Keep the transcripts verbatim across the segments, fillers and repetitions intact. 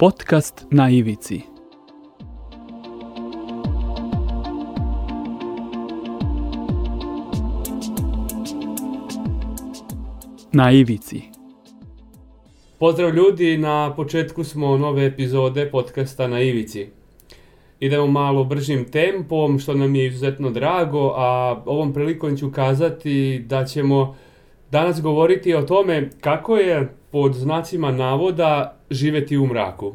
Podcast Na ivici. Na ivici. Pozdrav ljudi, na početku smo nove epizode podcasta Na ivici. Idemo malo bržim tempom, što nam je izuzetno drago, a ovom prilikom ću kazati da ćemo danas govoriti o tome kako je pod znacima navoda živeti u mraku.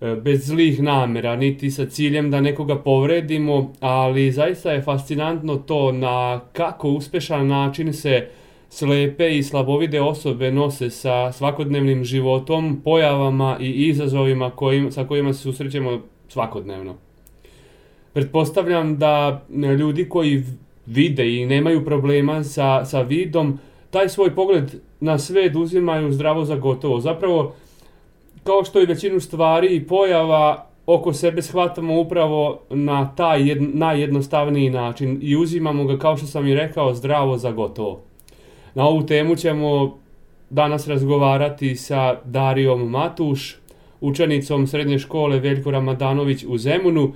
Bez zlih namera, niti sa ciljem da nekoga povredimo, ali zaista je fascinantno to na kako uspešan način se slepe i slabovide osobe nose sa svakodnevnim životom, pojavama i izazovima kojim, sa kojima se susrećemo svakodnevno. Pretpostavljam da ljudi koji vide i nemaju problema sa, sa vidom, taj svoj pogled na svet uzimaju zdravo za gotovo. Zapravo, kao što i većinu stvari i pojava oko sebe shvatamo upravo na taj jed, najjednostavniji način i uzimamo ga, kao što sam i rekao, zdravo za gotovo. Na ovu temu ćemo danas razgovarati sa Darijom Matuš, učenicom srednje škole Veljko Ramadanović u Zemunu.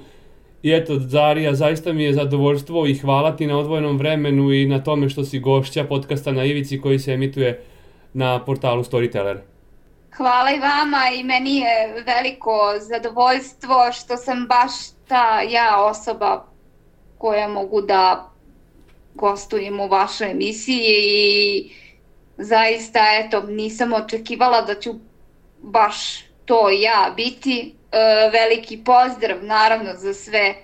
I eto, Darija, zaista mi je zadovoljstvo i hvala ti na odvojenom vremenu i na tome što si gošća podcasta Na ivici, koji se emituje na portalu Storyteller. Hvala i vama, i meni je veliko zadovoljstvo što sam baš ta ja osoba koja mogu da gostujem u vašoj emisiji, i zaista eto, nisam očekivala da ću baš to ja biti. Veliki pozdrav naravno za sve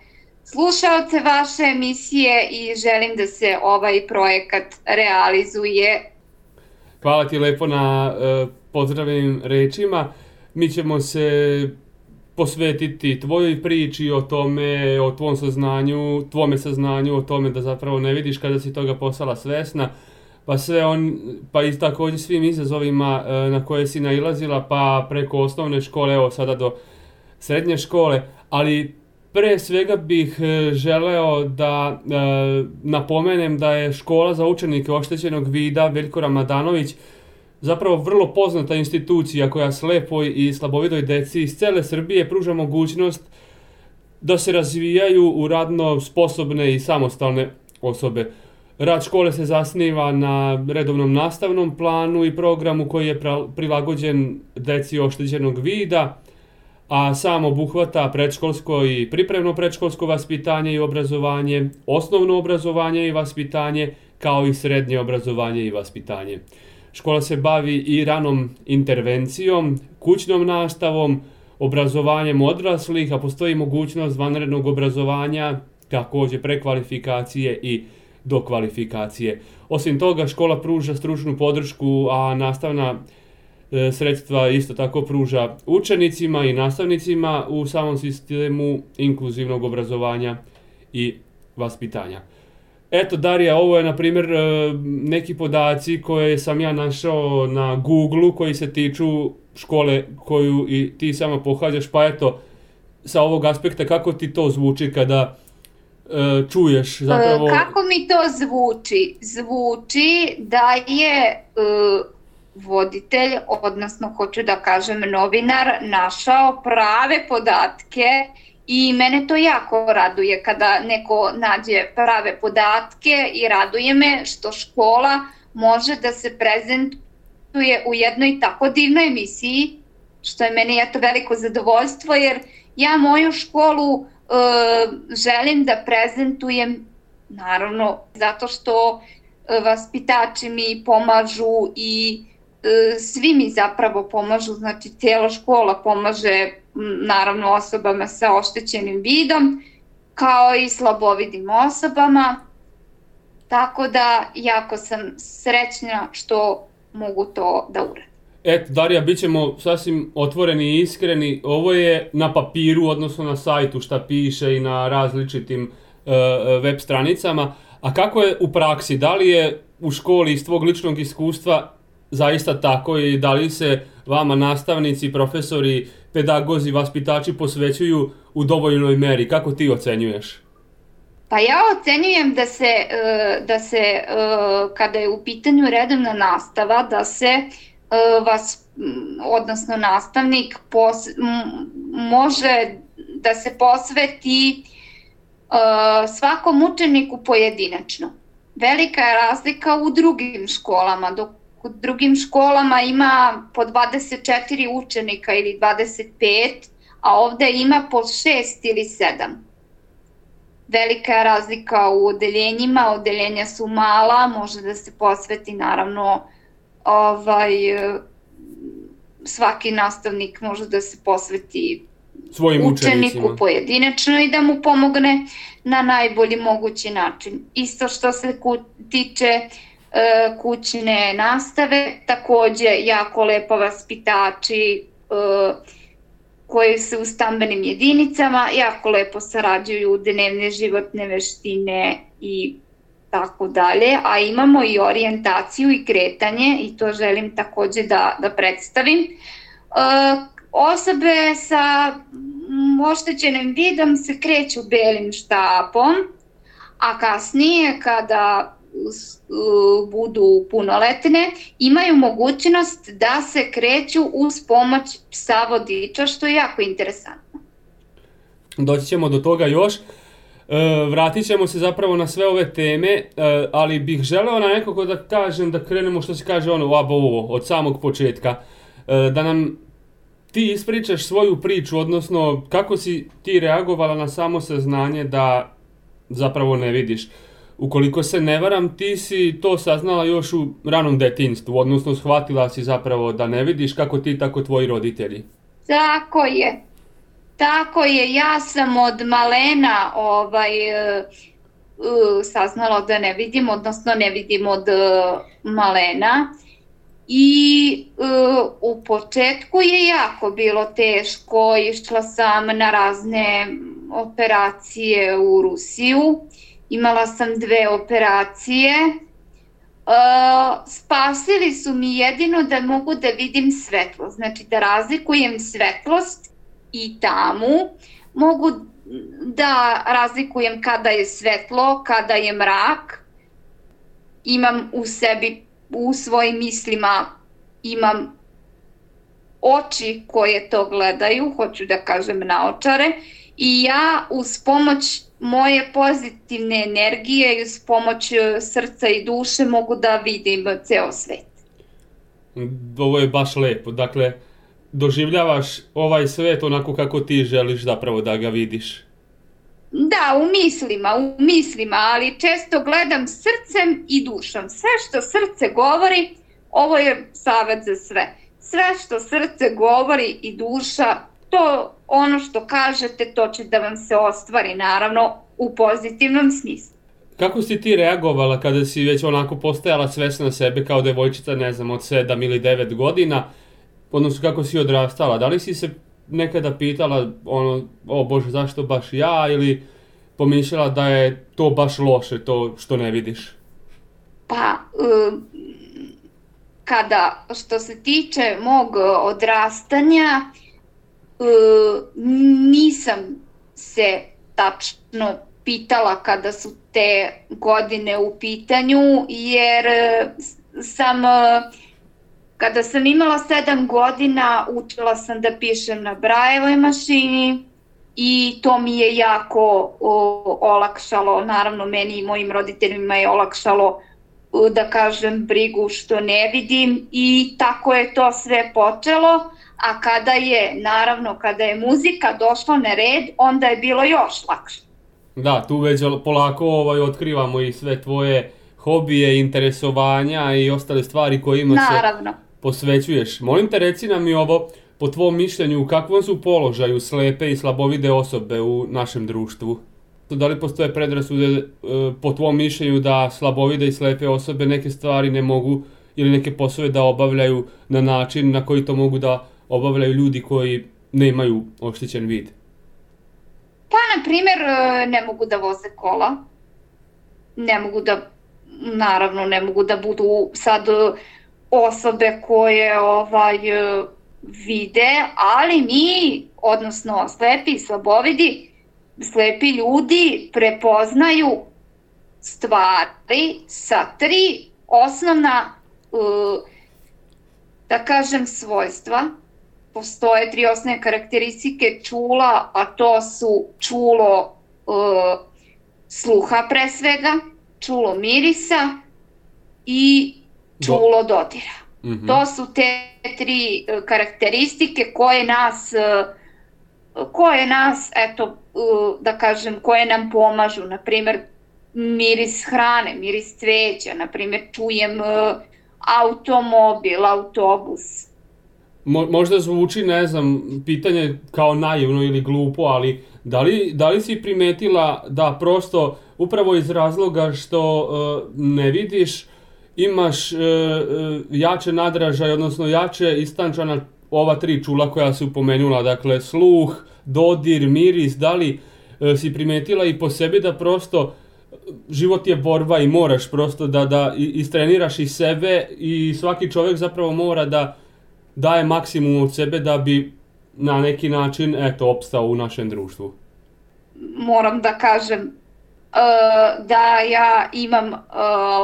slušaoce vaše emisije i želim da se ovaj projekat realizuje. Hvala ti lepo na uh, pozdravnim rečima. Mi ćemo se posvetiti tvojoj priči o tome, o tvom saznanju, tvome saznanju, o tome da zapravo ne vidiš kada si toga postala svesna, pa sve on, pa i također svim izazovima uh, na koje si nailazila, pa preko osnovne škole, evo sada do srednje škole, ali pre svega bih želeo da e, napomenem da je škola za učenike oštećenog vida Veljko Ramadanović zapravo vrlo poznata institucija koja slepoj i slabovidoj deci iz cele Srbije pruža mogućnost da se razvijaju u radno sposobne i samostalne osobe. Rad škole se zasniva na redovnom nastavnom planu i programu koji je pra- prilagođen deci oštećenog vida, a sam obuhvata predškolsko i pripremno predškolsko vaspitanje i obrazovanje, osnovno obrazovanje i vaspitanje, kao i srednje obrazovanje i vaspitanje. Škola se bavi i ranom intervencijom, kućnom nastavom, obrazovanjem odraslih, a postoji mogućnost vanrednog obrazovanja, također prekvalifikacije i dokvalifikacije. Osim toga, škola pruža stručnu podršku, a nastavna sredstva isto tako pruža učenicima i nastavnicima u samom sistemu inkluzivnog obrazovanja i vaspitanja. Eto, Darija, ovo je na primjer neki podaci koje sam ja našao na Googlu koji se tiču škole koju i ti sama pohađaš, pa eto, sa ovog aspekta kako ti to zvuči kada čuješ zapravo... Kako mi to zvuči? Zvuči da je... Uh... voditelj, odnosno hoću da kažem novinar, našao prave podatke i mene to jako raduje kada neko nađe prave podatke, i raduje me što škola može da se prezentuje u jednoj tako divnoj emisiji, što je meni eto veliko zadovoljstvo, jer ja moju školu e, želim da prezentujem, naravno zato što vaspitači mi pomažu i svi mi zapravo pomažu, znači cijela škola pomaže naravno osobama sa oštećenim vidom, kao i slabovidim osobama, tako da jako sam srećna što mogu to da uradim. Eto, Darija, bit ćemo sasvim otvoreni i iskreni, ovo je na papiru, odnosno na sajtu šta piše i na različitim uh, web stranicama, a kako je u praksi, da li je u školi iz tvog ličnog iskustva zaista tako, i da li se vama nastavnici, profesori, pedagozi, vaspitači posvećuju u dovoljnoj meri? Kako ti ocenjuješ? Pa ja ocenjujem da se, da se kada je u pitanju redovna nastava, da se vas odnosno nastavnik pos, m, može da se posveti e, svakom učeniku pojedinačno. Velika je razlika u drugim školama, dok u drugim školama ima po dvadeset četiri učenika ili dvadeset pet, a ovde ima po šest ili sedam. Velika je razlika u odeljenjima, odeljenja su mala, može da se posveti naravno ovaj, svaki nastavnik može da se posveti svojim učeniku pojedinačno i da mu pomogne na najbolji mogući način. Isto što se tiče kućne nastave, takođe jako lepo vaspitači koji su u stambenim jedinicama, jako lepo sarađuju dnevne životne veštine i tako dalje, a imamo i orijentaciju i kretanje i to želim takođe da, da predstavim. E, osobe sa oštećenim vidom se kreću belim štapom, a kasnije kada uh, budu punoletne imaju mogućnost da se kreću uz pomoć psa vodiča, što je jako interesantno. Doći ćemo do toga još. Vratit ćemo se zapravo na sve ove teme, ali bih želeo na nekako da kažem, da krenemo što se kaže ono ovo, od samog početka, da nam ti ispričaš svoju priču, odnosno kako si ti reagovala na samo saznanje da zapravo ne vidiš. Ukoliko se ne varam, ti si to saznala još u ranom detinjstvu, odnosno shvatila si zapravo da ne vidiš, kako ti, tako tvoji roditelji. Tako je. Tako je, ja sam od malena ovaj, e, e, saznala da ne vidim, odnosno ne vidim od e, malena i e, u početku je jako bilo teško, išla sam na razne operacije u Rusiju, imala sam dve operacije, e, spasili su mi jedino da mogu da vidim svetlost, znači da razlikujem svetlost i tamu, mogu da razlikujem kada je svetlo, kada je mrak, imam u sebi, u svojim mislima imam oči koje to gledaju, hoću da kažem naočare, i ja uz pomoć moje pozitivne energije i uz pomoć srca i duše mogu da vidim ceo svet. Ovo je baš lepo, dakle, doživljavaš ovaj svet onako kako ti želiš zapravo da ga vidiš. Da, u mislima, u mislima, ali često gledam srcem i dušom. Sve što srce govori, ovo je savet za sve. Sve što srce govori i duša, to ono što kažete, to će da vam se ostvari, naravno, u pozitivnom smislu. Kako si ti reagovala kada si već onako postajala svesna sebe kao devojčica, ne znam, od sedam ili devet godina, odnosno kako si odrastala, da li si se nekada pitala, ono, o Bože, zašto baš ja, ili pomišljala da je to baš loše, to što ne vidiš? Pa, kada, što se tiče mog odrastanja, nisam se tačno pitala kada su te godine u pitanju, jer sam... Kada sam imala sedam godina, učila sam da pišem na Brajevoj mašini i to mi je jako o, olakšalo, naravno meni i mojim roditeljima je olakšalo, o, da kažem, brigu što ne vidim i tako je to sve počelo, a kada je, naravno, kada je muzika došla na red, onda je bilo još lakše. Da, tu već polako ovaj, otkrivamo i sve tvoje hobije, interesovanja i ostale stvari kojima naravno se posvećuješ. Molim te, reci nam i ovo, po tvom mišljenju, u kakvom su položaju slepe i slabovide osobe u našem društvu? Da li postoje predrasude po tvom mišljenju da slabovide i slepe osobe neke stvari ne mogu ili neke poslove da obavljaju na način na koji to mogu da obavljaju ljudi koji nemaju oštećen vid? Pa, na primjer, ne mogu da voze kola, ne mogu da, naravno, ne mogu da budu sad osobe koje ovaj, vide, ali mi, odnosno slepi i slabovidi, slepi ljudi prepoznaju stvari sa tri osnovna uh, da kažem, svojstva. Postoje tri osnovne karakteristike čula, a to su čulo e, sluha pre svega, čulo mirisa i čulo Do. dodira. Mm-hmm. To su te tri e, karakteristike koje nas, e, koje nas, eto, e, da kažem, koje nam pomažu. Naprimjer, miris hrane, miris cveća, naprimjer, čujem e, automobil, autobus. Možda zvuči, ne znam, pitanje kao naivno ili glupo, ali da li, da li si primetila da prosto upravo iz razloga što uh, ne vidiš, imaš uh, jače nadražaj, odnosno jače istančana ova tri čula koja si upomenula, dakle sluh, dodir, miris, da li uh, si primetila i po sebi da prosto život je borba i moraš prosto da, da istreniraš i sebe i svaki čovjek zapravo mora da daje maksimum od sebe da bi na neki način, eto, opstao u našem društvu? Moram da kažem uh, da ja imam uh,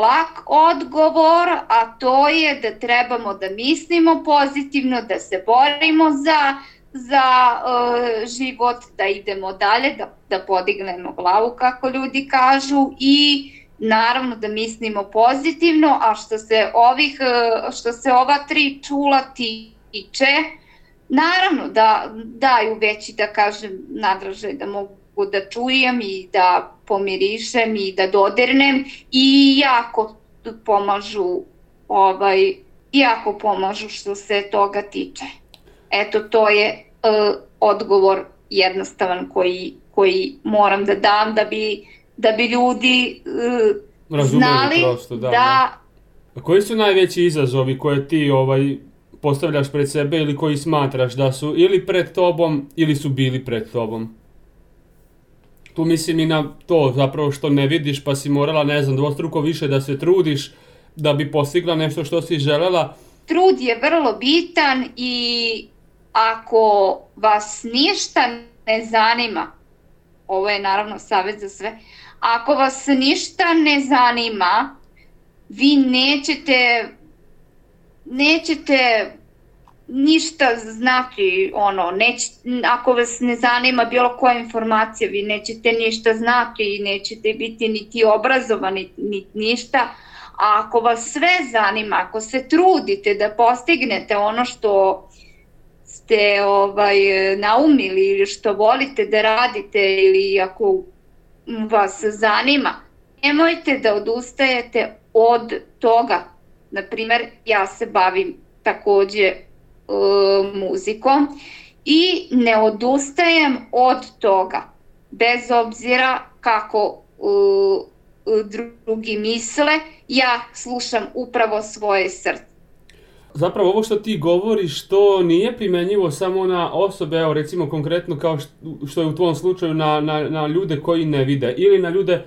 lak odgovor, a to je da trebamo da mislimo pozitivno, da se borimo za, za uh, život, da idemo dalje, da, da podignemo glavu, kako ljudi kažu, i naravno da mislimo pozitivno, a što se ovih, što se ova tri čula tiče, naravno da daju veći, da kažem, nadražaj, da mogu da čujem i da pomirišem i da dodirnem, i jako pomažu, ovaj, jako pomažu što se toga tiče. Eto, to je e, odgovor jednostavan koji, koji moram da dam da bi da bi ljudi uh, znali prosto, da... da... A koji su najveći izazovi koje ti ovaj, postavljaš pred sebe ili koji smatraš da su ili pred tobom ili su bili pred tobom? Tu mislim i na to zapravo što ne vidiš pa si morala, ne znam, dvostruko više da se trudiš da bi postigla nešto što si želela. Trud je vrlo bitan i ako vas ništa ne zanima, ovo je naravno savjet za sve, ako vas ništa ne zanima, vi nećete, nećete ništa znati, ono, neć, ako vas ne zanima bilo koja informacija, vi nećete ništa znati i nećete biti niti obrazovani, niti ništa. A ako vas sve zanima, ako se trudite da postignete ono što ste ovaj, naumili ili što volite da radite ili ako vas zanima, nemojte da odustajete od toga. Naprimjer, ja se bavim takođe e, muzikom i ne odustajem od toga, bez obzira kako e, drugi misle, ja slušam upravo svoje srce. Zapravo ovo što ti govoriš, to nije primenjivo samo na osobe, evo recimo konkretno kao što je u tvom slučaju na, na, na ljude koji ne vide ili na ljude,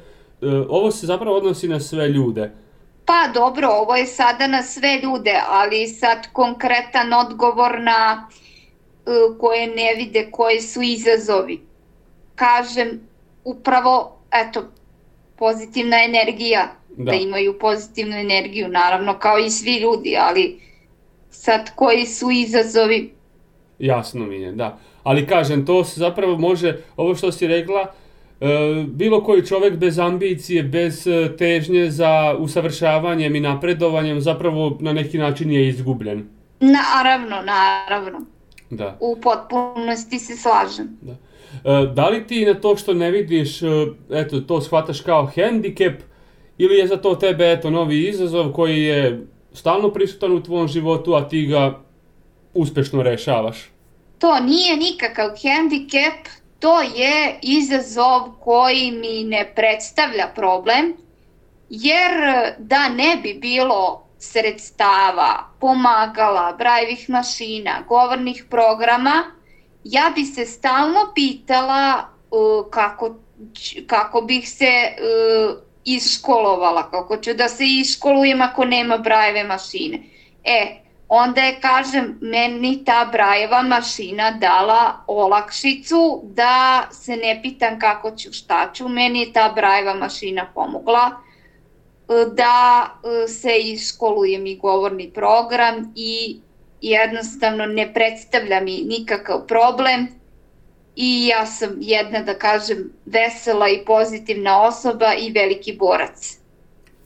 ovo se zapravo odnosi na sve ljude. Pa dobro, ovo je sada na sve ljude, ali sad konkretan odgovor na koje ne vide, koji su izazovi. Kažem, upravo, eto, pozitivna energija. Da. Da imaju pozitivnu energiju, naravno, kao i svi ljudi, ali sad koji su izazovi? Jasno mi je, da. Ali kažem, to se zapravo može, ovo što si rekla, e, bilo koji čovjek bez ambicije, bez težnje za usavršavanjem i napredovanjem, zapravo na neki način je izgubljen. Naravno, naravno. Da. U potpunosti se slažem. Da. E, da li ti na to što ne vidiš, eto, to shvataš kao hendikep, ili je za to tebe, eto, novi izazov koji je stalno prisutan u tvom životu, a ti ga uspješno rešavaš? To nije nikakav hendikep, to je izazov koji mi ne predstavlja problem, jer da ne bi bilo sredstava, pomagala, Brajevih mašina, govornih programa, ja bi se stalno pitala uh, kako, kako bih se... Uh, iškolovala, kako ću da se iškolujem ako nema Brajeve mašine. E, onda je, kažem, meni ta Brajeva mašina dala olakšicu da se ne pitam kako ću, šta ću. Meni je ta Brajeva mašina pomogla da se iškolujem i govorni program i jednostavno ne predstavlja mi nikakav problem i ja sam jedna, da kažem, vesela i pozitivna osoba i veliki borac.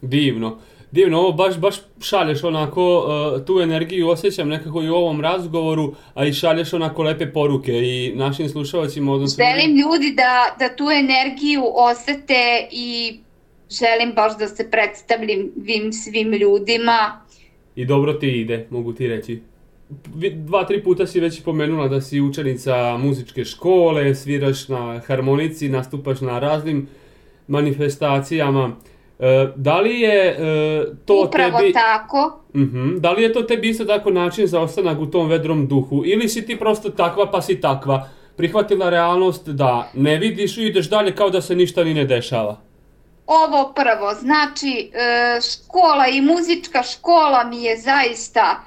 Divno. Divno, ovo baš, baš šalješ onako, uh, tu energiju osjećam nekako i u ovom razgovoru, a i šalješ onako lepe poruke i našim slušalcima. Odnosno... Želim ljudi da, da tu energiju osete i želim baš da se predstavljam vim svim ljudima. I dobro ti ide, mogu ti reći. Dva, tri puta si već pomenula da si učenica muzičke škole, sviraš na harmonici, nastupaš na raznim manifestacijama. Da li je to Upravo tebi... tako. Uh-huh. Da li je to tebi isto tako način za ostanak u tom vedrom duhu? Ili si ti prosto takva pa si takva? Prihvatila realnost da ne vidiš i ideš dalje kao da se ništa ni ne dešava? Ovo prvo, znači škola i muzička škola mi je zaista,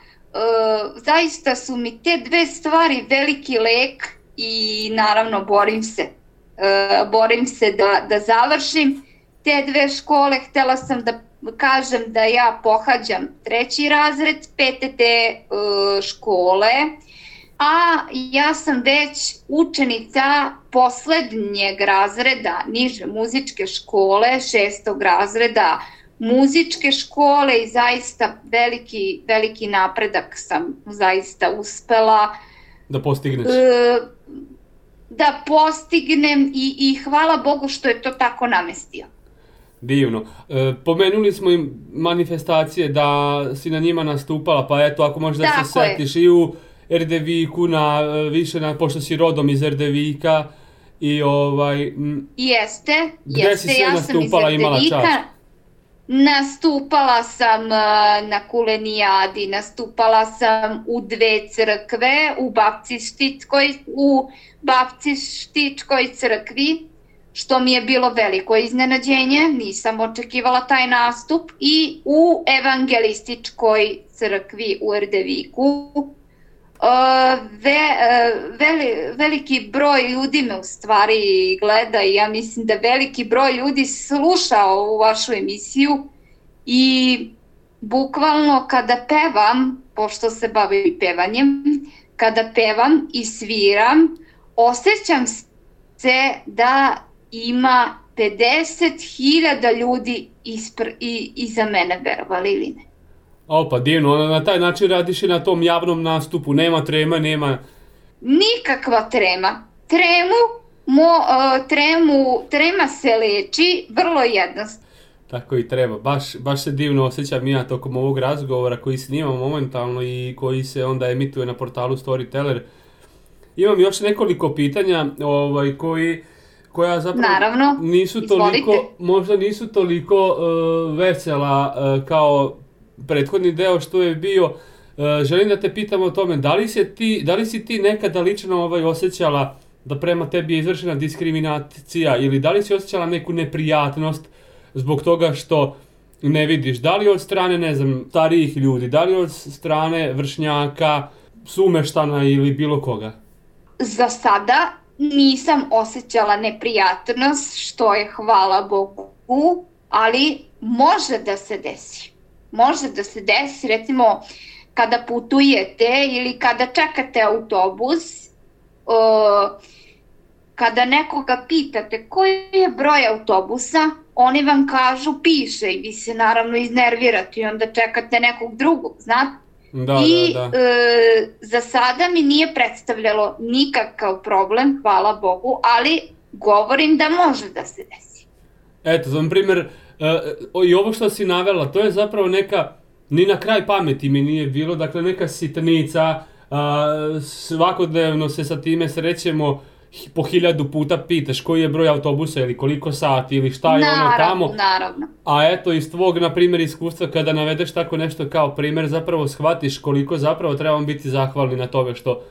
zaista su mi te dve stvari veliki lek i naravno borim se. Borim se da, da završim te dve škole. Htela sam da kažem da ja pohađam treći razred pete te škole, a ja sam već učenica poslednjeg razreda niže muzičke škole, šestog razreda muzičke škole i zaista veliki, veliki napredak sam zaista uspela da postigneš. E, da postignem i, i hvala Bogu što je to tako namestio. Divno. E, pomenuli smo im manifestacije da si na njima nastupala, pa eto ako možda tako se setiš i u Erdeviku, na, više na, pošto si rodom iz Erdevika i ovaj... M, jeste, jeste, ja sam iz Erdevika. Nastupala sam na Kulenijadi, nastupala sam u dve crkve, u Baptističkoj, u Baptističkoj crkvi, što mi je bilo veliko iznenađenje, nisam očekivala taj nastup, i u Evangelističkoj crkvi u Erdeviku. Ve, veli, veliki broj ljudi me u stvari gleda i ja mislim da veliki broj ljudi sluša ovu vašu emisiju i bukvalno kada pevam, pošto se bavim pevanjem, kada pevam i sviram, osjećam se da ima pedeset hiljada ljudi ispr, i, iza mene, verovali ili ne. Opa, divno, na taj način radiš i na tom javnom nastupu, nema trema, nema... Nikakva trema. Tremu, mo, uh, tremu, trema se leči, vrlo jednostavno. Tako i treba, baš, baš se divno osjećam ja tokom ovog razgovora koji snimam momentalno i koji se onda emituje na portalu Storyteller. Imam još nekoliko pitanja ovaj, koji... koja zapravo Naravno, nisu izvolite. toliko, možda nisu toliko uh, vesela uh, kao... prethodni deo što je bio. Želim da te pitam o tome, da li si ti, da li si ti nekada lično ovaj osjećala da prema tebi je izvršena diskriminacija ili da li si osjećala neku neprijatnost zbog toga što ne vidiš, da li od strane, ne znam, starijih ljudi, da li od strane vršnjaka, sumeštana ili bilo koga? Za sada nisam osjećala neprijatnost, što je hvala Bogu, ali može da se desi. Može da se desi, recimo, kada putujete ili kada čekate autobus, o, kada nekoga pitate koji je broj autobusa, oni vam kažu piše i vi se naravno iznervirate i onda čekate nekog drugog, znate? Da, I da, da. E, za sada mi nije predstavljalo nikakav problem, hvala Bogu, ali govorim da može da se desi. Eto, za primjer... Uh, i ovo što si navela, to je zapravo neka, ni na kraj pameti mi nije bilo, dakle neka sitnica, uh, svakodnevno se sa time srećemo, po hiljadu puta pitaš koji je broj autobusa ili koliko sati ili šta je naravno, ono tamo. Naravno. A eto iz tvog, na primjer, iskustva kada navedeš tako nešto kao primjer, zapravo shvatiš koliko zapravo trebamo biti zahvalni na tome što...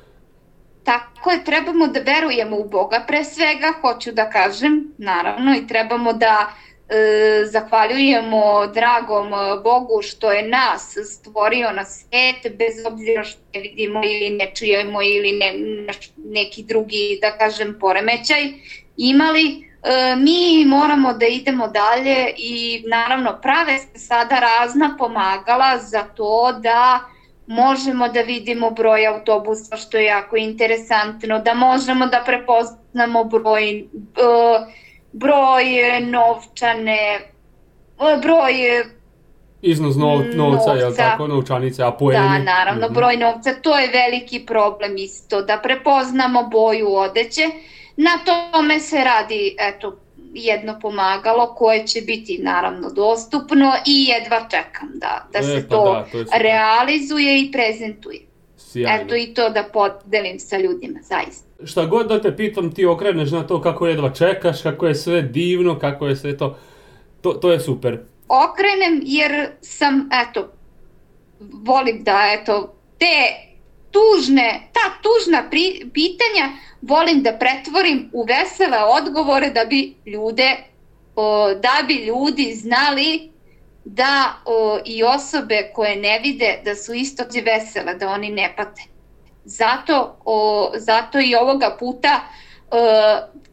Tako je, trebamo da verujemo u Boga pre svega, hoću da kažem, naravno, i trebamo da... zahvaljujemo dragom Bogu što je nas stvorio na svijet, bez obzira što ne vidimo ili ne čujemo ili ne, neki drugi, da kažem, poremećaj imali. Mi moramo da idemo dalje i naravno prave se sada razna pomagala za to da možemo da vidimo broj autobusa, što je jako interesantno, da možemo da prepoznamo broj, broj novčane, broj iznos novca, novca, je li tako, novčanice, a poeni? Da, naravno, broj novca, to je veliki problem isto, da prepoznamo boju odeće. Na tome se radi, eto, jedno pomagalo koje će biti naravno dostupno i jedva čekam da, da se e, pa to, da, to je realizuje i prezentuje. Sjajno. Eto i to da podelim sa ljudima, zaista. Šta god da te pitam, ti okreneš na to kako jedva čekaš, kako je sve divno, kako je sve to, to, to je super. Okrenem jer sam, eto, volim da, eto, te tužne, ta tužna pri, pitanja volim da pretvorim u vesele odgovore da bi ljude, o, da bi ljudi znali da o, i osobe koje ne vide da su isto vesele, da oni ne pate. Zato, o, zato i ovoga puta o,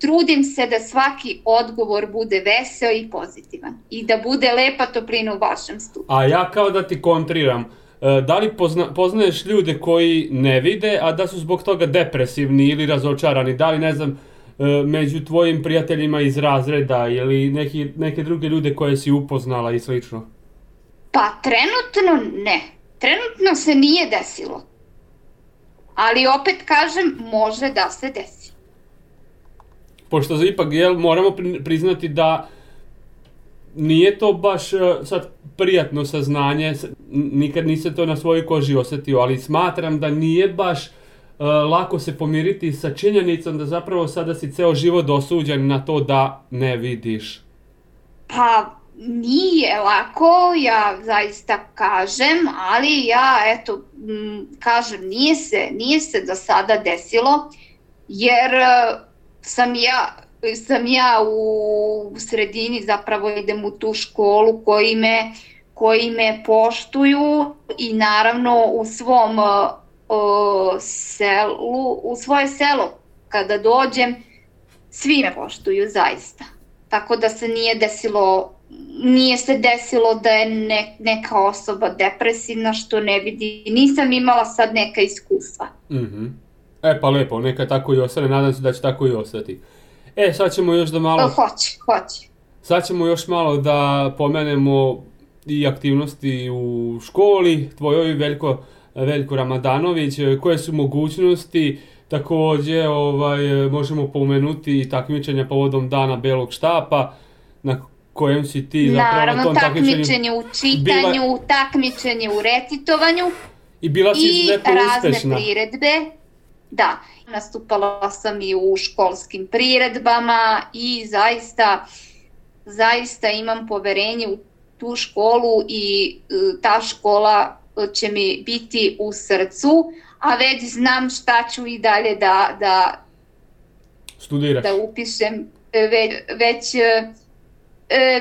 trudim se da svaki odgovor bude veseo i pozitivan i da bude lepa toplina u vašem studiju. A ja kao da ti kontriram. Da li pozna, poznaješ ljude koji ne vide, a da su zbog toga depresivni ili razočarani? Da li, ne znam, među tvojim prijateljima iz razreda ili neki, neke druge ljude koje si upoznala i slično? Pa trenutno ne. Trenutno se nije desilo. Ali opet kažem, može da se desi. Pošto ipak jel, moramo priznati da nije to baš sad prijatno saznanje, nikad nisam to na svojoj koži osjetio, ali smatram da nije baš e, lako se pomiriti sa činjenicom da zapravo sada si ceo život osuđen na to da ne vidiš. Pa nije lako, ja zaista kažem, ali ja eto m, kažem nije se, nije se do sada desilo jer sam ja sam ja u sredini, zapravo idem u tu školu koji me, koji me poštuju i naravno u svom o, selu, u svoje selo kada dođem svi me poštuju zaista. Tako da se nije desilo, nije se desilo da je ne, neka osoba depresivna što ne vidi. Nisam imala sad neka iskustva. Mm-hmm. E pa lepo, neka tako i ostane, nadam se da će tako i ostati. E, sad ćemo još da malo... Hoće, hoće. Sad ćemo još malo da pomenemo i aktivnosti u školi, tvojoj Veljko, Veljko Ramadanović, koje su mogućnosti, također ovaj, možemo pomenuti i takmičenja povodom Dana Belog štapa, na kojem si ti zapravo... Naravno, tom takmičenje u čitanju, bila... takmičenje u recitovanju i, bila si i razne uspešna. Priredbe. Da, nastupala sam i u školskim priredbama i zaista, zaista imam poverenje u tu školu i ta škola će mi biti u srcu, a već znam šta ću i dalje da, da, da upišem, već, već,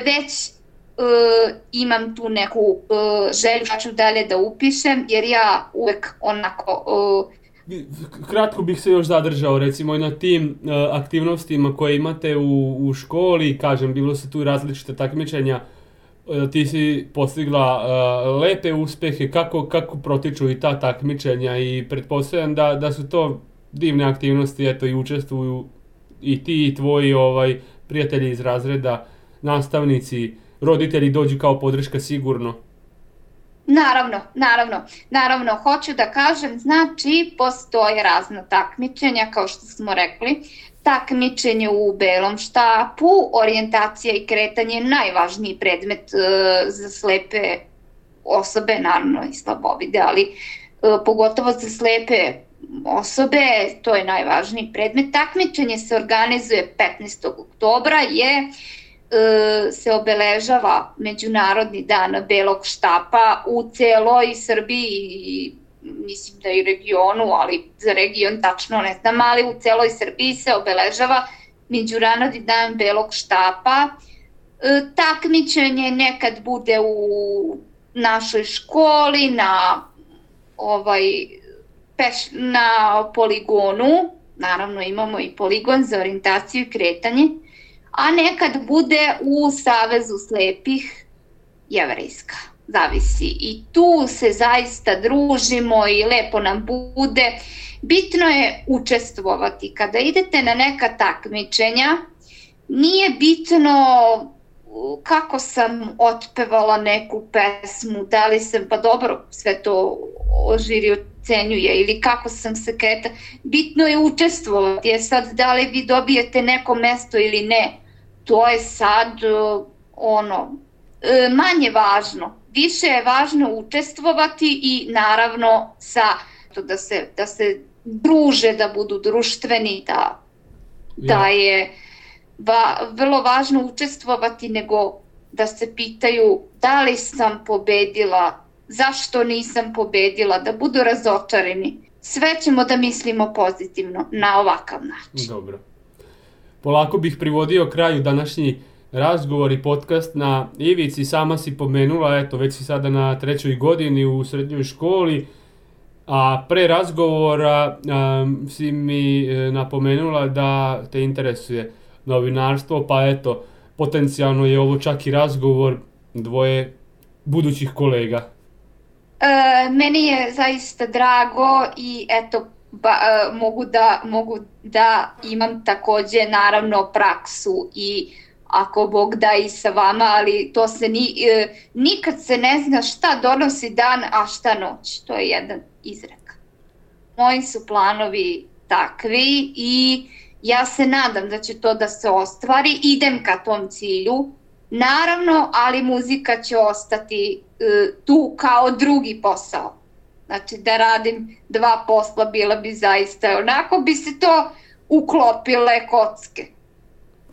već imam tu neku želju šta ću dalje da upišem jer ja uvek onako... Kratko bih se još zadržao recimo i na tim uh, aktivnostima koje imate u, u školi, kažem bilo su tu različite takmičenja, uh, ti si postigla uh, lepe uspehe, kako, kako protiču i ta takmičenja i pretpostavljam da, da su to divne aktivnosti, eto i učestvuju i ti i tvoji ovaj, prijatelji iz razreda, nastavnici, roditelji dođu kao podrška sigurno. Naravno, naravno, naravno, hoću da kažem, znači postoje razna takmičenja, kao što smo rekli, takmičenje u belom štapu, orijentacija i kretanje je najvažniji predmet e, za slepe osobe, naravno i slabovide, ali e, pogotovo za slepe osobe, to je najvažniji predmet. Takmičenje se organizuje petnaestog oktobra, je... se obeležava Međunarodni dan Belog štapa u celoj Srbiji i mislim da i regionu, ali za region tačno ne znam, ali u celoj Srbiji se obeležava Međunarodni dan Belog štapa. Takmičenje nekad bude u našoj školi na, ovaj, peš, na poligonu, naravno imamo i poligon za orijentaciju i kretanje, a nekad bude u Savezu slepih jevrejska, zavisi. I tu se zaista družimo i lepo nam bude. Bitno je učestvovati. Kada idete na neka takmičenja, nije bitno kako sam otpevala neku pesmu, da li sam, pa dobro, sve to žiri ocenjuje, ili kako sam se kretala. Bitno je učestvovati, jer sad da li vi dobijete neko mesto ili ne, to je sad ono, manje važno. Više je važno učestvovati i naravno sa, da, se, da se druže, da budu društveni, da, da je... Va, vrlo važno učestvovati nego da se pitaju da li sam pobedila, zašto nisam pobedila, da budu razočareni. Sve ćemo da mislimo pozitivno na ovakav način. Dobro. Polako bih privodio kraju današnji razgovor i podcast Na ivici. Sama si pomenula, eto, već si sada na trećoj godini u srednjoj školi, a pre razgovora um, si mi e, napomenula da te interesuje novinarstvo, pa eto, potencijalno je ovo čak i razgovor dvoje budućih kolega. E, meni je zaista drago i eto, ba, e, mogu, da, mogu da imam takođe naravno praksu i ako Bog da i sa vama, ali to se ni, e, nikad se ne zna šta donosi dan, a šta noć. To je jedan izreka. Moji su planovi takvi i ja se nadam da će to da se ostvari, idem ka tom cilju, naravno, ali muzika će ostati e, tu kao drugi posao. Znači da radim dva posla bila bi zaista, onako bi se to uklopile kocke.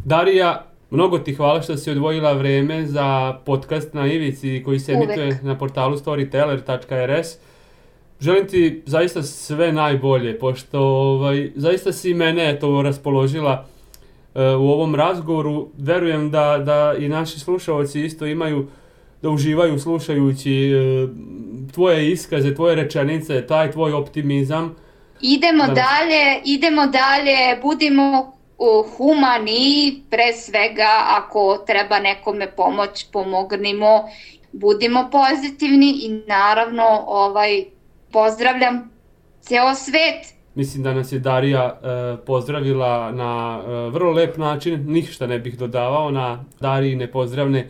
Darija, mnogo ti hvala što si odvojila vreme za podcast Na ivici koji se emituje na portalu storyteller tačka er es. Želim ti zaista sve najbolje, pošto ovaj, zaista si mene to raspoložila e, u ovom razgovoru. Verujem da, da i naši slušalci isto imaju, da uživaju slušajući e, tvoje iskaze, tvoje rečenice, taj tvoj optimizam. Idemo da... dalje, idemo dalje, budimo humani, pre svega ako treba nekome pomoć, pomognimo, budimo pozitivni i naravno ovaj... Pozdravljam ceo svet. Mislim da nas je Darija e, pozdravila na e, vrlo lep način. Ništa ne bih dodavao na Darijine pozdravne e,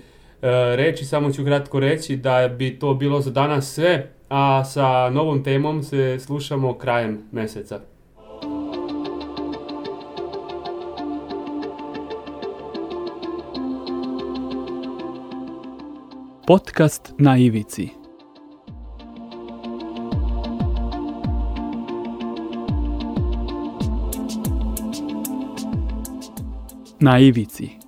reči. Samo ću kratko reći da bi to bilo za danas sve, a sa novom temom se slušamo krajem meseca. Podcast Na ivici. Na ivici.